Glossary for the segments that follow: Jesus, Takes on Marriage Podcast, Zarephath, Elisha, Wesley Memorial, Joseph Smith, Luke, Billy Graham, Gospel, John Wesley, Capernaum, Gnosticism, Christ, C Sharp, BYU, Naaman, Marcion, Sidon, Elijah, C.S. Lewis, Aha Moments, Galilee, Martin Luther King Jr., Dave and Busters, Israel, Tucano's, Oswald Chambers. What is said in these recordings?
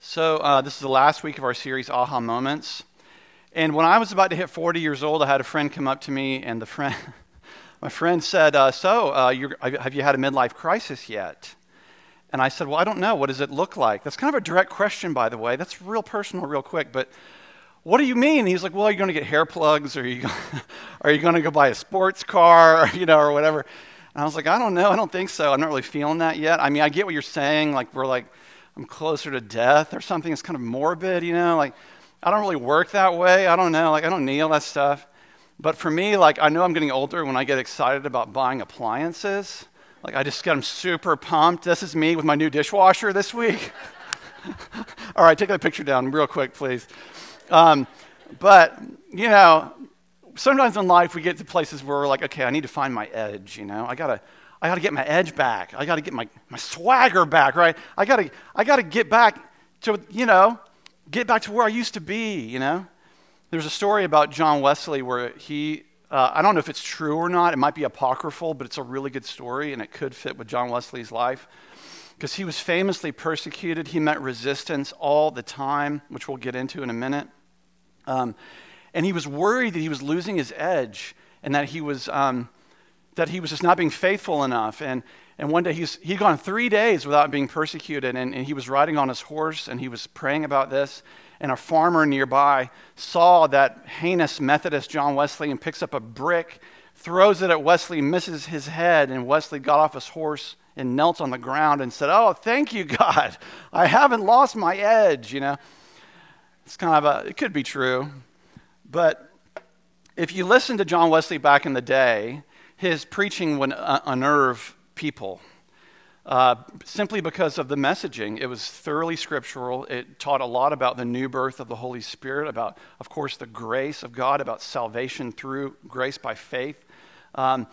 So this is the last week of our series, Aha Moments. And when I was about to hit 40 years old, I had a friend come up to me, and my friend said, have you had a midlife crisis yet? And I said, well, I don't know. What does it look like? That's kind of a direct question, by the way. That's real personal, real quick. But what do you mean? And he's like, well, are you going to get hair plugs? Or are you going to go buy a sports car, or whatever? And I was like, I don't know. I don't think so. I'm not really feeling that yet. I mean, I get what you're saying. I'm closer to death or something. It's kind of morbid, I don't really work that way. I don't know. I don't need all that stuff. But for me, I know I'm getting older when I get excited about buying appliances. I'm super pumped. This is me with my new dishwasher this week. All right, take that picture down real quick, please. But, sometimes in life we get to places where we're like, okay, I need to find my edge, I got to get my edge back. I got to get my swagger back, right? I got to get back to, get back to where I used to be, There's a story about John Wesley where he, I don't know if it's true or not. It might be apocryphal, but it's a really good story, and it could fit with John Wesley's life because he was famously persecuted. He met resistance all the time, which we'll get into in a minute. And he was worried that he was losing his edge and that he was just not being faithful enough. And one day, he'd gone 3 days without being persecuted, and he was riding on his horse, and he was praying about this, and a farmer nearby saw that heinous Methodist John Wesley and picks up a brick, throws it at Wesley, misses his head, and Wesley got off his horse and knelt on the ground and said, oh, thank you, God. I haven't lost my edge, It's kind of it could be true, but if you listen to John Wesley back in the day, his preaching would unnerve people simply because of the messaging. It was thoroughly scriptural. It taught a lot about the new birth of the Holy Spirit, about, of course, the grace of God, about salvation through grace by faith. But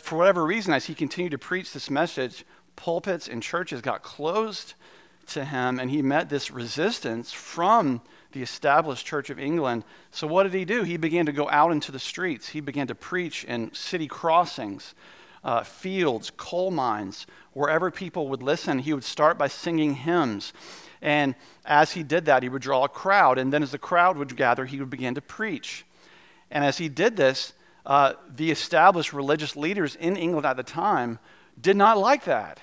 for whatever reason, as he continued to preach this message, pulpits and churches got closed to him, and he met this resistance from the established Church of England. So what did he do? He began to go out into the streets. He began to preach in city crossings, fields, coal mines, wherever people would listen. He would start by singing hymns. And as he did that, he would draw a crowd. And then as the crowd would gather, he would begin to preach. And as he did this, the established religious leaders in England at the time did not like that.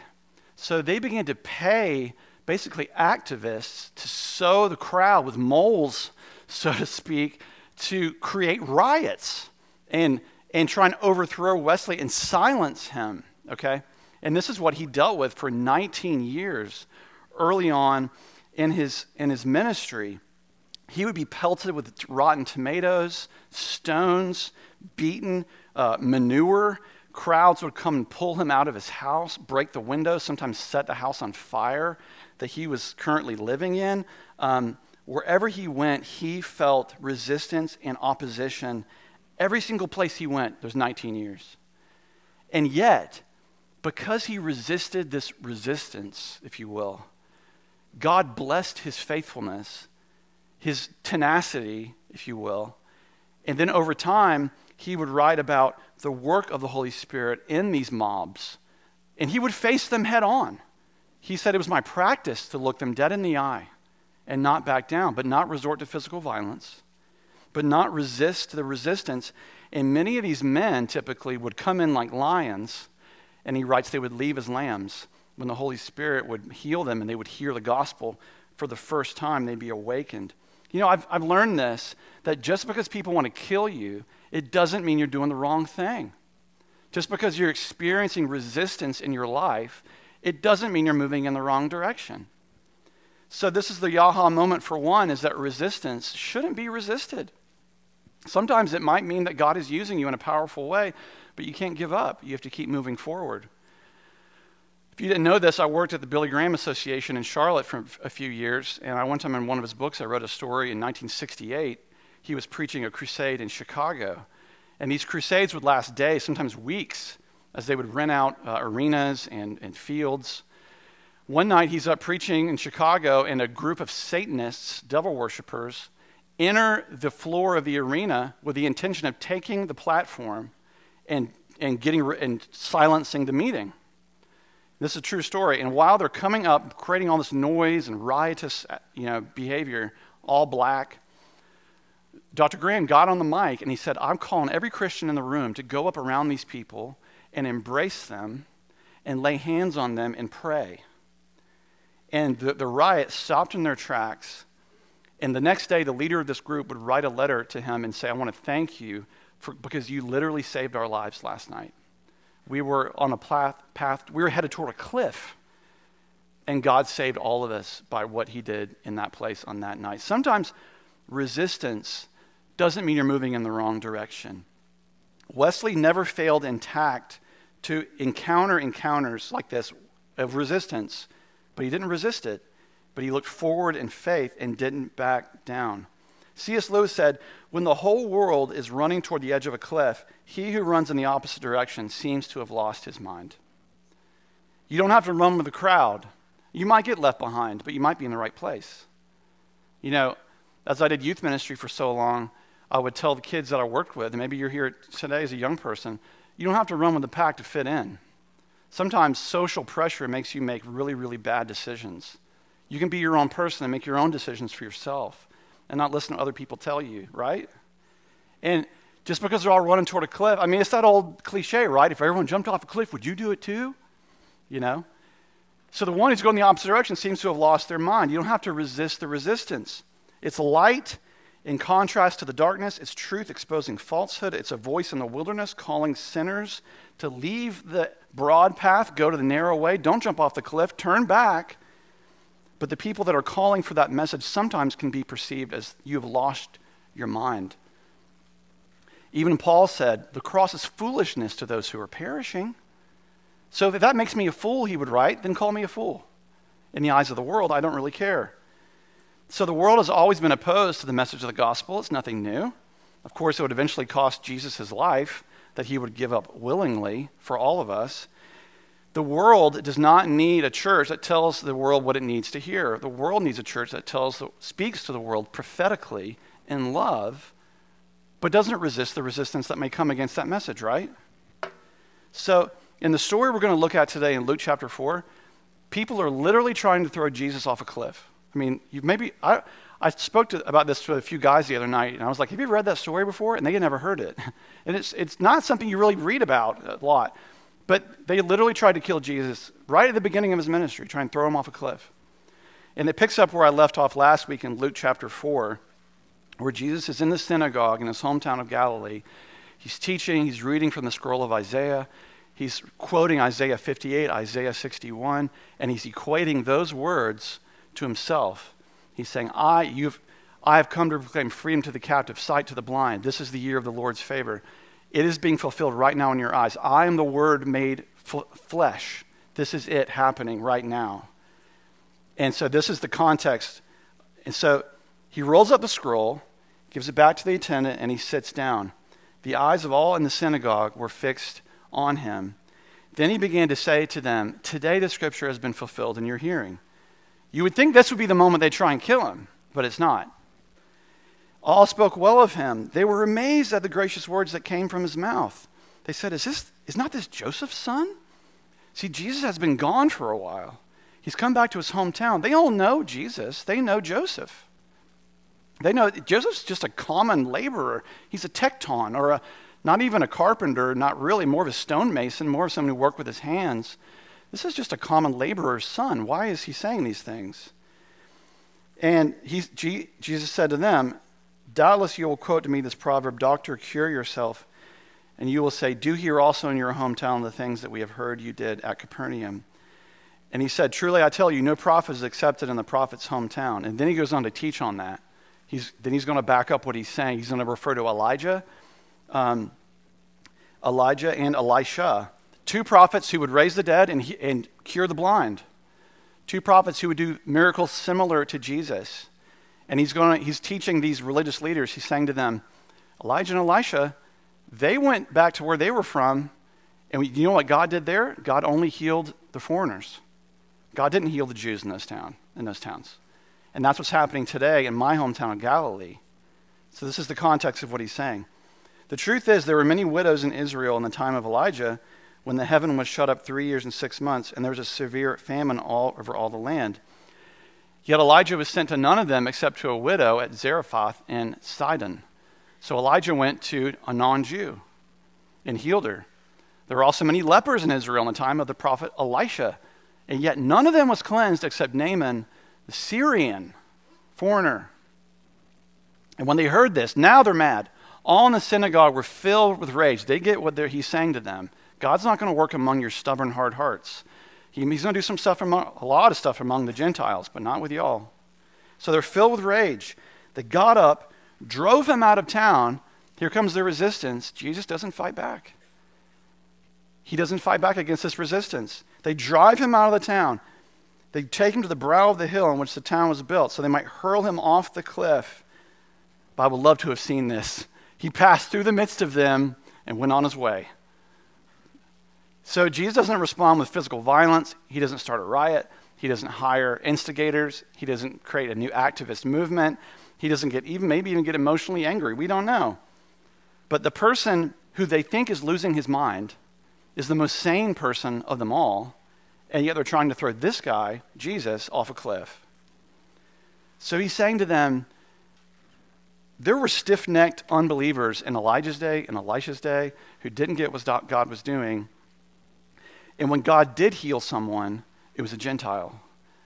So they began to pay basically activists to sow the crowd with moles, so to speak, to create riots and try and overthrow Wesley and silence him, okay? And this is what he dealt with for 19 years early on in his ministry. He would be pelted with rotten tomatoes, stones, beaten, manure. Crowds would come and pull him out of his house, break the windows, sometimes set the house on fire that he was currently living in. Wherever he went, he felt resistance and opposition. Every single place he went, there's 19 years. And yet, because he resisted this resistance, if you will, God blessed his faithfulness, his tenacity, if you will. And then over time, he would write about the work of the Holy Spirit in these mobs, and he would face them head on. He said, it was my practice to look them dead in the eye and not back down, but not resort to physical violence, but not resist the resistance. And many of these men typically would come in like lions, and he writes they would leave as lambs when the Holy Spirit would heal them and they would hear the gospel for the first time. They'd be awakened. I've learned this, that just because people want to kill you, it doesn't mean you're doing the wrong thing. Just because you're experiencing resistance in your life, it doesn't mean you're moving in the wrong direction. So this is the aha moment for one, is that resistance shouldn't be resisted. Sometimes it might mean that God is using you in a powerful way, but you can't give up. You have to keep moving forward. If you didn't know this, I worked at the Billy Graham Association in Charlotte for a few years, and I one time in one of his books, I wrote a story in 1968. He was preaching a crusade in Chicago. And these crusades would last days, sometimes weeks, as they would rent out arenas and fields. One night he's up preaching in Chicago, and a group of Satanists, devil worshipers, enter the floor of the arena with the intention of taking the platform and silencing the meeting. This is a true story. And while they're coming up, creating all this noise and riotous, behavior, all black, Dr. Graham got on the mic and he said, "I'm calling every Christian in the room to go up around these people and embrace them and lay hands on them and pray." And the riot stopped in their tracks. And the next day, the leader of this group would write a letter to him and say, "I want to thank you because you literally saved our lives last night. We were on a path, we were headed toward a cliff, and God saved all of us by what he did in that place on that night." Sometimes resistance doesn't mean you're moving in the wrong direction. Wesley never failed intact to encounter encounters like this of resistance, but he didn't resist it, but he looked forward in faith and didn't back down. C.S. Lewis said, "When the whole world is running toward the edge of a cliff, he who runs in the opposite direction seems to have lost his mind." You don't have to run with the crowd. You might get left behind, but you might be in the right place. As I did youth ministry for so long, I would tell the kids that I worked with, and maybe you're here today as a young person, you don't have to run with the pack to fit in. Sometimes social pressure makes you make really, really bad decisions. You can be your own person and make your own decisions for yourself and not listen to other people tell you, right? And just because they're all running toward a cliff, it's that old cliche, right? If everyone jumped off a cliff, would you do it too? So the one who's going the opposite direction seems to have lost their mind. You don't have to resist the resistance. It's light in contrast to the darkness. It's truth exposing falsehood. It's a voice in the wilderness calling sinners to leave the broad path, go to the narrow way. Don't jump off the cliff, turn back. But the people that are calling for that message sometimes can be perceived as you've lost your mind. Even Paul said, the cross is foolishness to those who are perishing. So if that makes me a fool, he would write, then call me a fool. In the eyes of the world, I don't really care. So the world has always been opposed to the message of the gospel. It's nothing new. Of course, it would eventually cost Jesus his life that he would give up willingly for all of us. The world does not need a church that tells the world what it needs to hear. The world needs a church that speaks to the world prophetically in love, but doesn't resist the resistance that may come against that message, right? So in the story we're going to look at today in Luke chapter 4, people are literally trying to throw Jesus off a cliff. I spoke about this to a few guys the other night, and I was like, have you ever read that story before? And they had never heard it. And it's not something you really read about a lot. But they literally tried to kill Jesus right at the beginning of his ministry, trying to throw him off a cliff. And it picks up where I left off last week in Luke chapter 4, where Jesus is in the synagogue in his hometown of Galilee. He's teaching, he's reading from the scroll of Isaiah. He's quoting Isaiah 58, Isaiah 61, and he's equating those words to himself. He's saying, I have come to proclaim freedom to the captive, sight to the blind. This is the year of the Lord's favor. It is being fulfilled right now in your eyes. I am the Word made flesh. This is it happening right now. And so this is the context. And so he rolls up the scroll, gives it back to the attendant, and he sits down. The eyes of all in the synagogue were fixed on him. Then he began to say to them, "Today the scripture has been fulfilled in your hearing." You would think this would be the moment they try and kill him, but it's not. All spoke well of him. They were amazed at the gracious words that came from his mouth. They said, "Is not this Joseph's son?" See, Jesus has been gone for a while. He's come back to his hometown. They all know Jesus. They know Joseph. They know Joseph's just a common laborer. He's a tecton, or not even a carpenter, not really, more of a stonemason, more of someone who worked with his hands. This is just a common laborer's son. Why is he saying these things? And Jesus said to them, "Doubtless you will quote to me this proverb, 'Doctor, cure yourself,' and you will say, 'Do here also in your hometown the things that we have heard you did at Capernaum.'" And he said, "Truly I tell you, no prophet is accepted in the prophet's hometown." And then he goes on to teach on that. He's going to back up what he's saying. He's going to refer to Elijah and Elisha, two prophets who would raise the dead and cure the blind, two prophets who would do miracles similar to Jesus. And he's teaching these religious leaders. He's saying to them, Elijah and Elisha, they went back to where they were from. And you know what God did there? God only healed the foreigners. God didn't heal the Jews in those towns. And that's what's happening today in my hometown of Galilee. So this is the context of what he's saying. The truth is there were many widows in Israel in the time of Elijah when the heaven was shut up 3 years and 6 months, and there was a severe famine all over all the land. Yet Elijah was sent to none of them except to a widow at Zarephath in Sidon. So Elijah went to a non-Jew and healed her. There were also many lepers in Israel in the time of the prophet Elisha, and yet none of them was cleansed except Naaman, the Syrian foreigner. And when they heard this, now they're mad. All in the synagogue were filled with rage. They get what he's saying to them. God's not going to work among your stubborn, hard hearts. He's going to do some stuff, a lot of stuff among the Gentiles, but not with y'all. So they're filled with rage. They got up, drove him out of town. Here comes the resistance. Jesus doesn't fight back. He doesn't fight back against this resistance. They drive him out of the town. They take him to the brow of the hill on which the town was built, so they might hurl him off the cliff. But I would love to have seen this. He passed through the midst of them and went on his way. So Jesus doesn't respond with physical violence. He doesn't start a riot. He doesn't hire instigators. He doesn't create a new activist movement. He doesn't maybe even get emotionally angry. We don't know. But the person who they think is losing his mind is the most sane person of them all, and yet they're trying to throw this guy, Jesus, off a cliff. So he's saying to them, there were stiff-necked unbelievers in Elijah's day and Elisha's day who didn't get what God was doing. And when God did heal someone, it was a Gentile,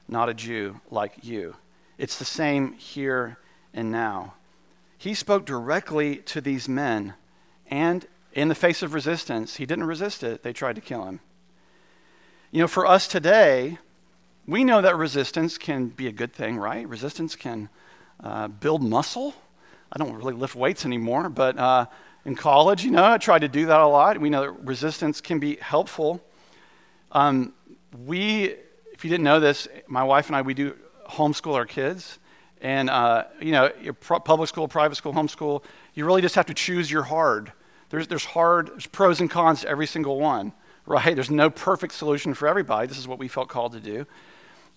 not a Jew like you. It's the same here and now. He spoke directly to these men, and in the face of resistance, he didn't resist it. They tried to kill him. You know, for us today, we know that resistance can be a good thing, right? Resistance can build muscle. I don't really lift weights anymore, but in college, you know, I tried to do that a lot. We know that resistance can be helpful. If you didn't know this, my wife and I, we do homeschool our kids. And, you know, your public school, private school, homeschool, you really just have to choose your hard. There's pros and cons to every single one, right? There's no perfect solution for everybody. This is what we felt called to do.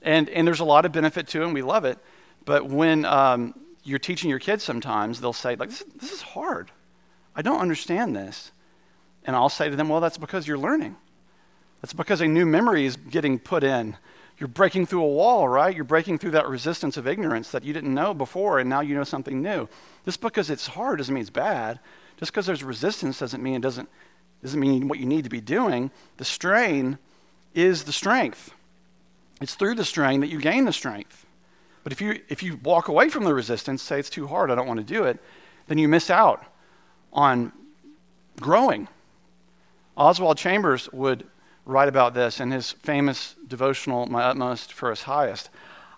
And there's a lot of benefit to it, and we love it. But when you're teaching your kids sometimes, they'll say, like, this is hard. I don't understand this. And I'll say to them, well, that's because you're learning. That's because a new memory is getting put in. You're breaking through a wall, right? You're breaking through that resistance of ignorance that you didn't know before, and now you know something new. Just because it's hard doesn't mean it's bad. Just because there's resistance doesn't mean it doesn't mean what you need to be doing. The strain is the strength. It's through the strain that you gain the strength. But if you walk away from the resistance, say it's too hard, I don't want to do it, then you miss out on growing. Oswald Chambers would write about this in his famous devotional, My Utmost for His Highest.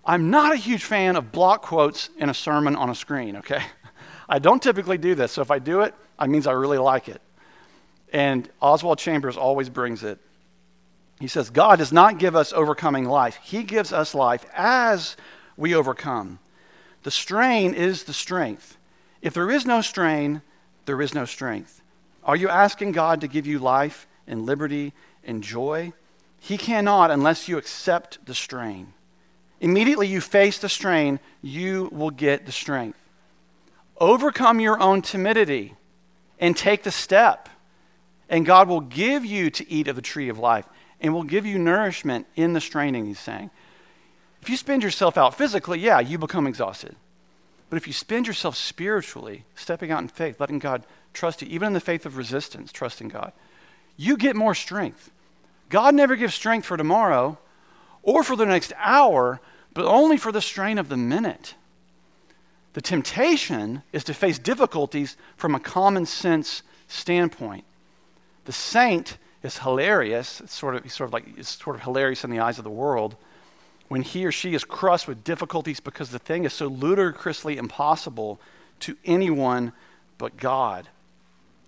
I'm not a huge fan of block quotes in a sermon on a screen, okay? I don't typically do this, so if I do it, it means I really like it. And Oswald Chambers always brings it. He says, God does not give us overcoming life. He gives us life as we overcome. The strain is the strength. If there is no strain, there is no strength. Are you asking God to give you life and liberty and joy? He cannot unless you accept the strain. Immediately you face the strain, you will get the strength. Overcome your own timidity and take the step. And God will give you to eat of the tree of life and will give you nourishment in the straining, he's saying. If you spend yourself out physically, yeah, you become exhausted. But if you spend yourself spiritually, stepping out in faith, letting God trust you, even in the faith of resistance, trusting God, you get more strength. God never gives strength for tomorrow or for the next hour, but only for the strain of the minute. The temptation is to face difficulties from a common sense standpoint. The saint is hilarious. It's sort of hilarious in the eyes of the world when he or she is crushed with difficulties because the thing is so ludicrously impossible to anyone but God.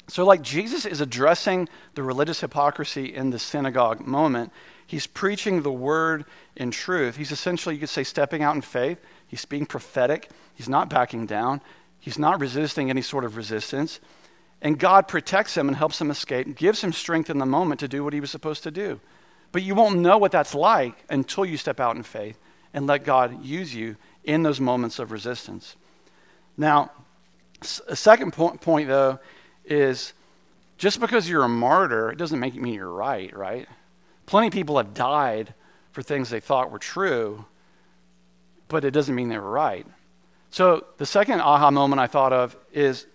So like Jesus is addressing the religious hypocrisy in the synagogue moment, he's preaching the word in truth. He's essentially, you could say, stepping out in faith. He's being prophetic. He's not backing down. He's not resisting any sort of resistance. And God protects him and helps him escape, and gives him strength in the moment to do what he was supposed to do. But you won't know what that's like until you step out in faith and let God use you in those moments of resistance. Now, a second point, though, is Just because you're a martyr, it doesn't make it mean you're right, right? Plenty of people have died for things they thought were true, but it doesn't mean they were right. So the second aha moment I thought of is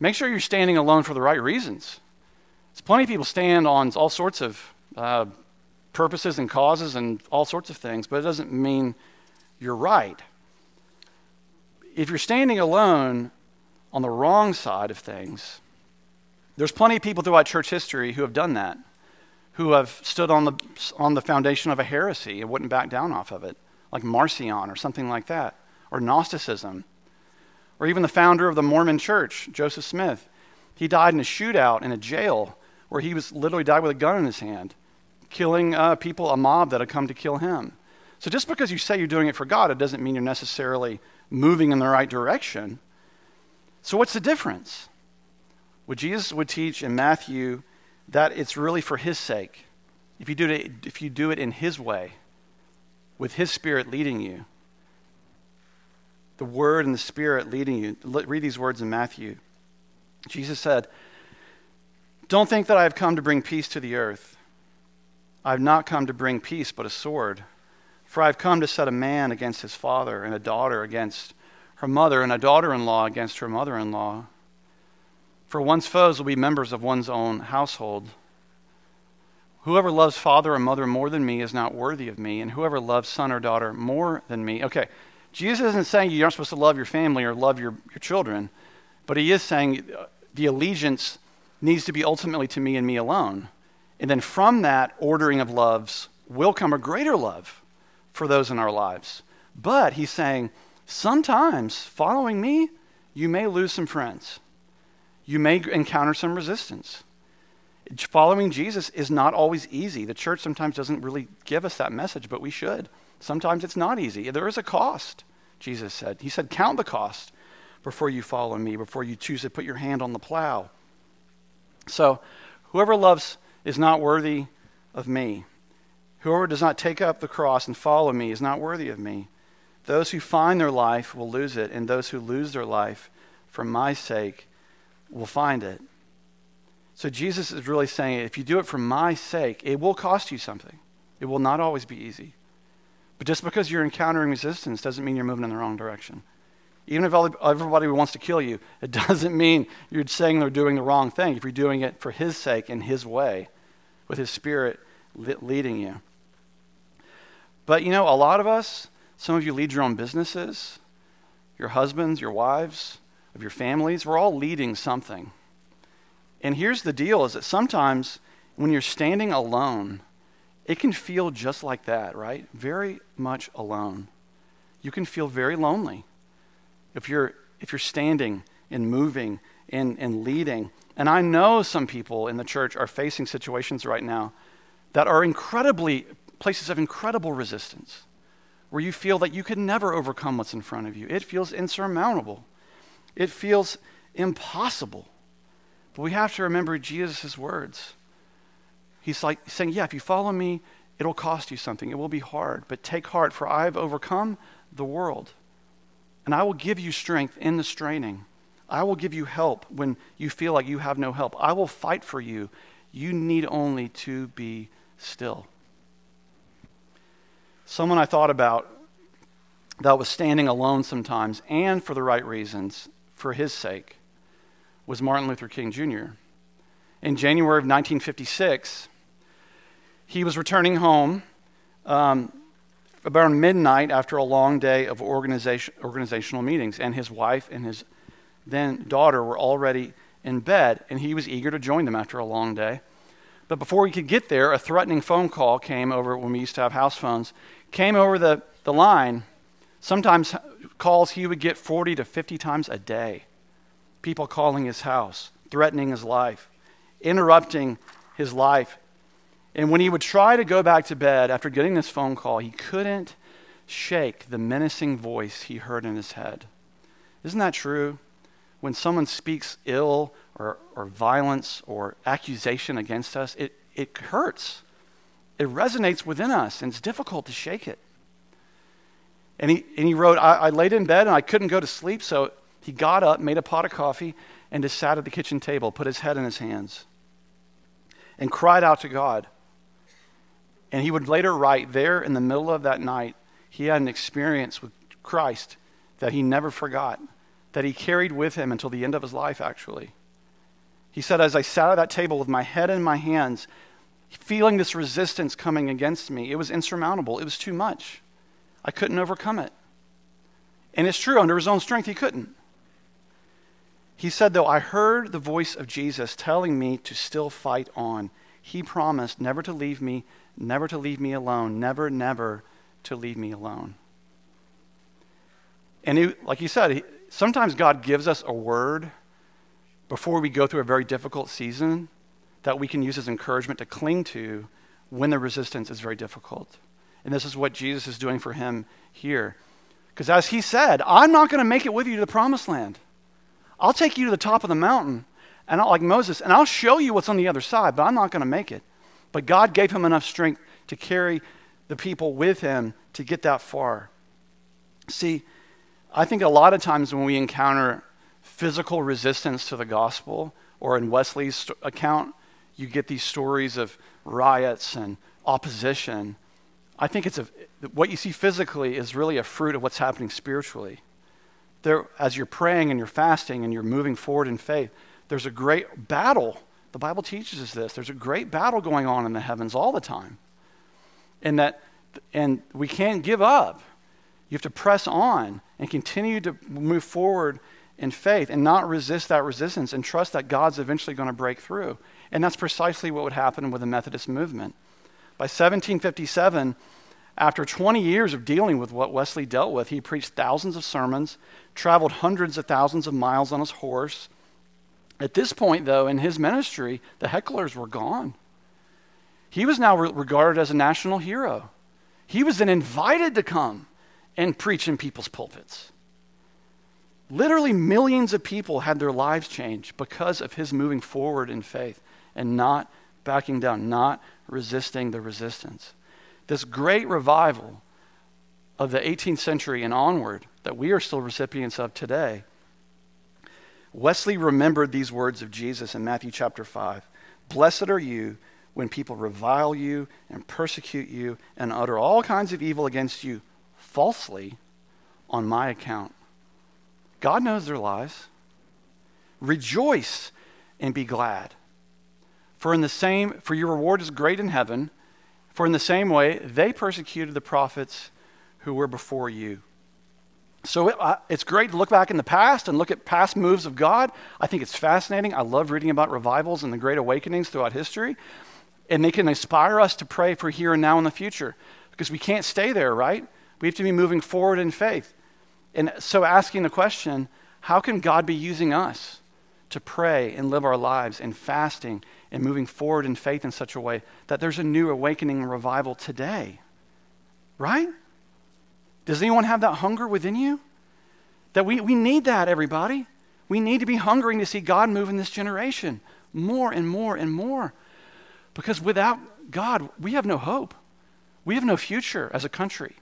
make sure you're standing alone for the right reasons. There's plenty of people stand on all sorts of purposes and causes and all sorts of things, but it doesn't mean you're right. If you're standing alone on the wrong side of things, there's plenty of people throughout church history who have done that, who have stood on the foundation of a heresy and wouldn't back down off of it, like Marcion or something like that, or Gnosticism, or even the founder of the Mormon church, Joseph Smith. He died in a shootout in a jail where he was literally died with a gun in his hand, killing people, a mob that had come to kill him. So just because you say you're doing it for God, it doesn't mean you're necessarily moving in the right direction. So what's the difference? What Jesus would teach in Matthew, that it's really for his sake. If you do it in his way, with his Spirit leading you, the Word and the Spirit leading you. Read these words in Matthew. Jesus said, "Don't think that I have come to bring peace to the earth. I have not come to bring peace, but a sword. For I have come to set a man against his father, and a daughter against her mother, and a daughter-in-law against her mother-in-law. For one's foes will be members of one's own household. Whoever loves father or mother more than me is not worthy of me, and whoever loves son or daughter more than me." Okay, Jesus isn't saying you aren't supposed to love your family or love your children, but he is saying the allegiance needs to be ultimately to me and me alone. And then from that ordering of loves will come a greater love for those in our lives. But he's saying, sometimes following me, you may lose some friends. You may encounter some resistance. Following Jesus is not always easy. The church sometimes doesn't really give us that message, but we should. Sometimes it's not easy. There is a cost, Jesus said. He said, count the cost before you follow me, before you choose to put your hand on the plow. So whoever loves is not worthy of me. Whoever does not take up the cross and follow me is not worthy of me. Those who find their life will lose it, and those who lose their life for my sake will find it. So Jesus is really saying, if you do it for my sake, it will cost you something. It will not always be easy. But just because you're encountering resistance doesn't mean you're moving in the wrong direction. Even if everybody wants to kill you, it doesn't mean you're saying they're doing the wrong thing. If you're doing it for his sake and his way, with his Spirit leading you. But you know, a lot of us, some of you lead your own businesses, your husbands, your wives, of your families. We're all leading something. And here's the deal, is that sometimes when you're standing alone, it can feel just like that, right? Very much alone. You can feel very lonely if you're standing and moving and leading. And I know some people in the church are facing situations right now that are incredibly, places of incredible resistance, where you feel that you can never overcome what's in front of you. It feels insurmountable. It feels impossible. But we have to remember Jesus' words. He's like saying, yeah, if you follow me, it'll cost you something. It will be hard, but take heart, for I've overcome the world. And I will give you strength in the straining. I will give you help when you feel like you have no help. I will fight for you. You need only to be still. Someone I thought about that was standing alone sometimes, and for the right reasons, for his sake, was Martin Luther King Jr. In January of 1956, he was returning home about midnight after a long day of organizational meetings, and his wife and his then daughter were already in bed, and he was eager to join them after a long day. But before he could get there, a threatening phone call came over, when we used to have house phones, came over the line. Sometimes calls he would get 40 to 50 times a day. People calling his house, threatening his life, interrupting his life. And when he would try to go back to bed after getting this phone call, he couldn't shake the menacing voice he heard in his head. Isn't that true? When someone speaks ill or violence or accusation against us, it hurts. It resonates within us, and it's difficult to shake it. And he wrote, I laid in bed and I couldn't go to sleep, so he got up, made a pot of coffee, and just sat at the kitchen table, put his head in his hands. and cried out to God. And he would later write, there in the middle of that night, he had an experience with Christ that he never forgot, that he carried with him until the end of his life, actually. He said, as I sat at that table with my head in my hands, feeling this resistance coming against me, it was insurmountable. It was too much. I couldn't overcome it. And it's true, under his own strength, he couldn't. He said, though, I heard the voice of Jesus telling me to still fight on. He promised never to leave me, never to leave me alone, never to leave me alone. And like he said, sometimes God gives us a word before we go through a very difficult season that we can use as encouragement to cling to when the resistance is very difficult. And this is what Jesus is doing for him here. Because as he said, I'm not going to make it with you to the promised land. I'll take you to the top of the mountain, and like Moses, and I'll show you what's on the other side, but I'm not going to make it. But God gave him enough strength to carry the people with him to get that far. See, I think a lot of times when we encounter physical resistance to the gospel, or in Wesley's account, you get these stories of riots and opposition. I think what you see physically is really a fruit of what's happening spiritually. There, as you're praying and you're fasting and you're moving forward in faith, there's a great battle. The Bible teaches us this. There's a great battle going on in the heavens all the time. And we can't give up. You have to press on and continue to move forward in faith and not resist that resistance and trust that God's eventually going to break through. And that's precisely what would happen with the Methodist movement. By 1757, after 20 years of dealing with what Wesley dealt with, he preached thousands of sermons, traveled hundreds of thousands of miles on his horse. At this point, though, in his ministry, the hecklers were gone. He was now regarded as a national hero. He was then invited to come and preach in people's pulpits. Literally millions of people had their lives changed because of his moving forward in faith and not backing down, not resisting the resistance. This great revival of the 18th century and onward that we are still recipients of today, Wesley remembered these words of Jesus in Matthew chapter 5. Blessed are you when people revile you and persecute you and utter all kinds of evil against you falsely on my account. God knows their lies. Rejoice and be glad. For your reward is great in heaven. For in the same way, they persecuted the prophets who were before you. So it's great to look back in the past and look at past moves of God. I think it's fascinating. I love reading about revivals and the great awakenings throughout history. And they can inspire us to pray for here and now in the future. Because we can't stay there, right? We have to be moving forward in faith. And so asking the question, how can God be using us to pray and live our lives in fasting and moving forward in faith in such a way that there's a new awakening and revival today, right? Does anyone have that hunger within you? That we need that, everybody. We need to be hungering to see God move in this generation more and more and more. Because without God, we have no hope. We have no future as a country.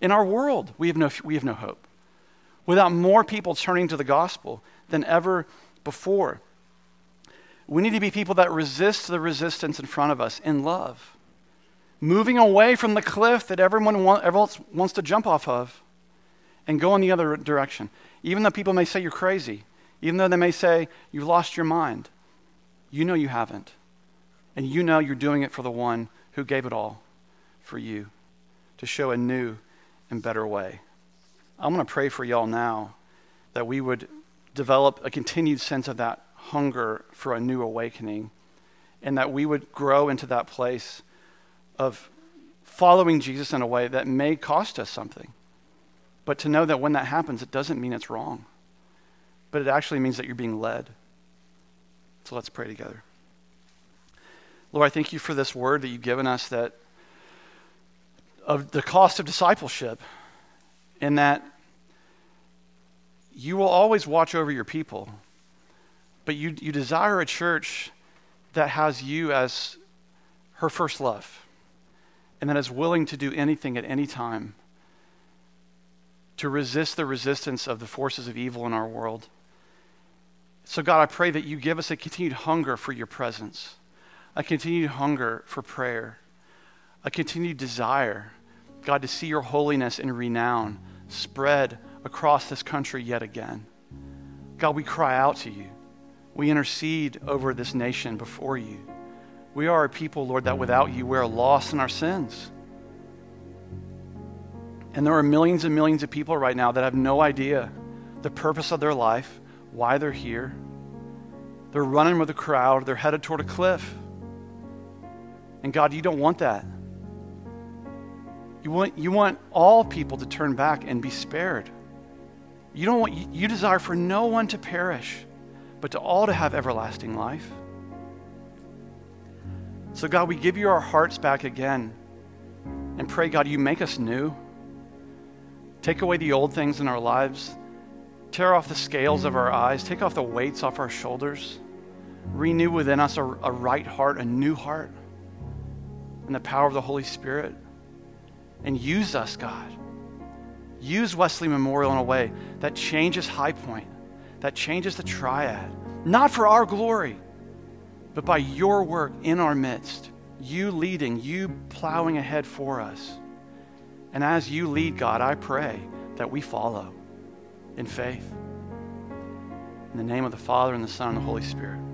In our world, we have no hope. Without more people turning to the gospel than ever before. We need to be people that resist the resistance in front of us in love. Moving away from the cliff that everyone else wants to jump off of and go in the other direction. Even though people may say you're crazy, even though they may say you've lost your mind, you know you haven't. And you know you're doing it for the one who gave it all for you to show a new and better way. I'm going to pray for y'all now that we would develop a continued sense of that hunger for a new awakening, and that we would grow into that place of following Jesus in a way that may cost us something, but to know that when that happens, it doesn't mean it's wrong, but it actually means that you're being led. So let's pray together. Lord, I thank you for this word that you've given us, that of the cost of discipleship, and that you will always watch over your people. But you desire a church that has you as her first love and that is willing to do anything at any time to resist the resistance of the forces of evil in our world. So God, I pray that you give us a continued hunger for your presence, a continued hunger for prayer, a continued desire, God, to see your holiness and renown spread across this country yet again. God, we cry out to you. We intercede over this nation before you. We are a people, Lord, that without you, we are lost in our sins. And there are millions and millions of people right now that have no idea the purpose of their life, why they're here. They're running with a crowd. They're headed toward a cliff. And God, you don't want that. You want all people to turn back and be spared. You desire for no one to perish, but to all to have everlasting life. So God, we give you our hearts back again and pray, God, you make us new. Take away the old things in our lives. Tear off the scales of our eyes. Take off the weights off our shoulders. Renew within us a right heart, a new heart, in the power of the Holy Spirit. And use us, God. Use Wesley Memorial in a way that changes High Point, that changes the triad, not for our glory, but by your work in our midst, you leading, you plowing ahead for us. And as you lead, God, I pray that we follow in faith. In the name of the Father, and the Son, and the Holy Spirit.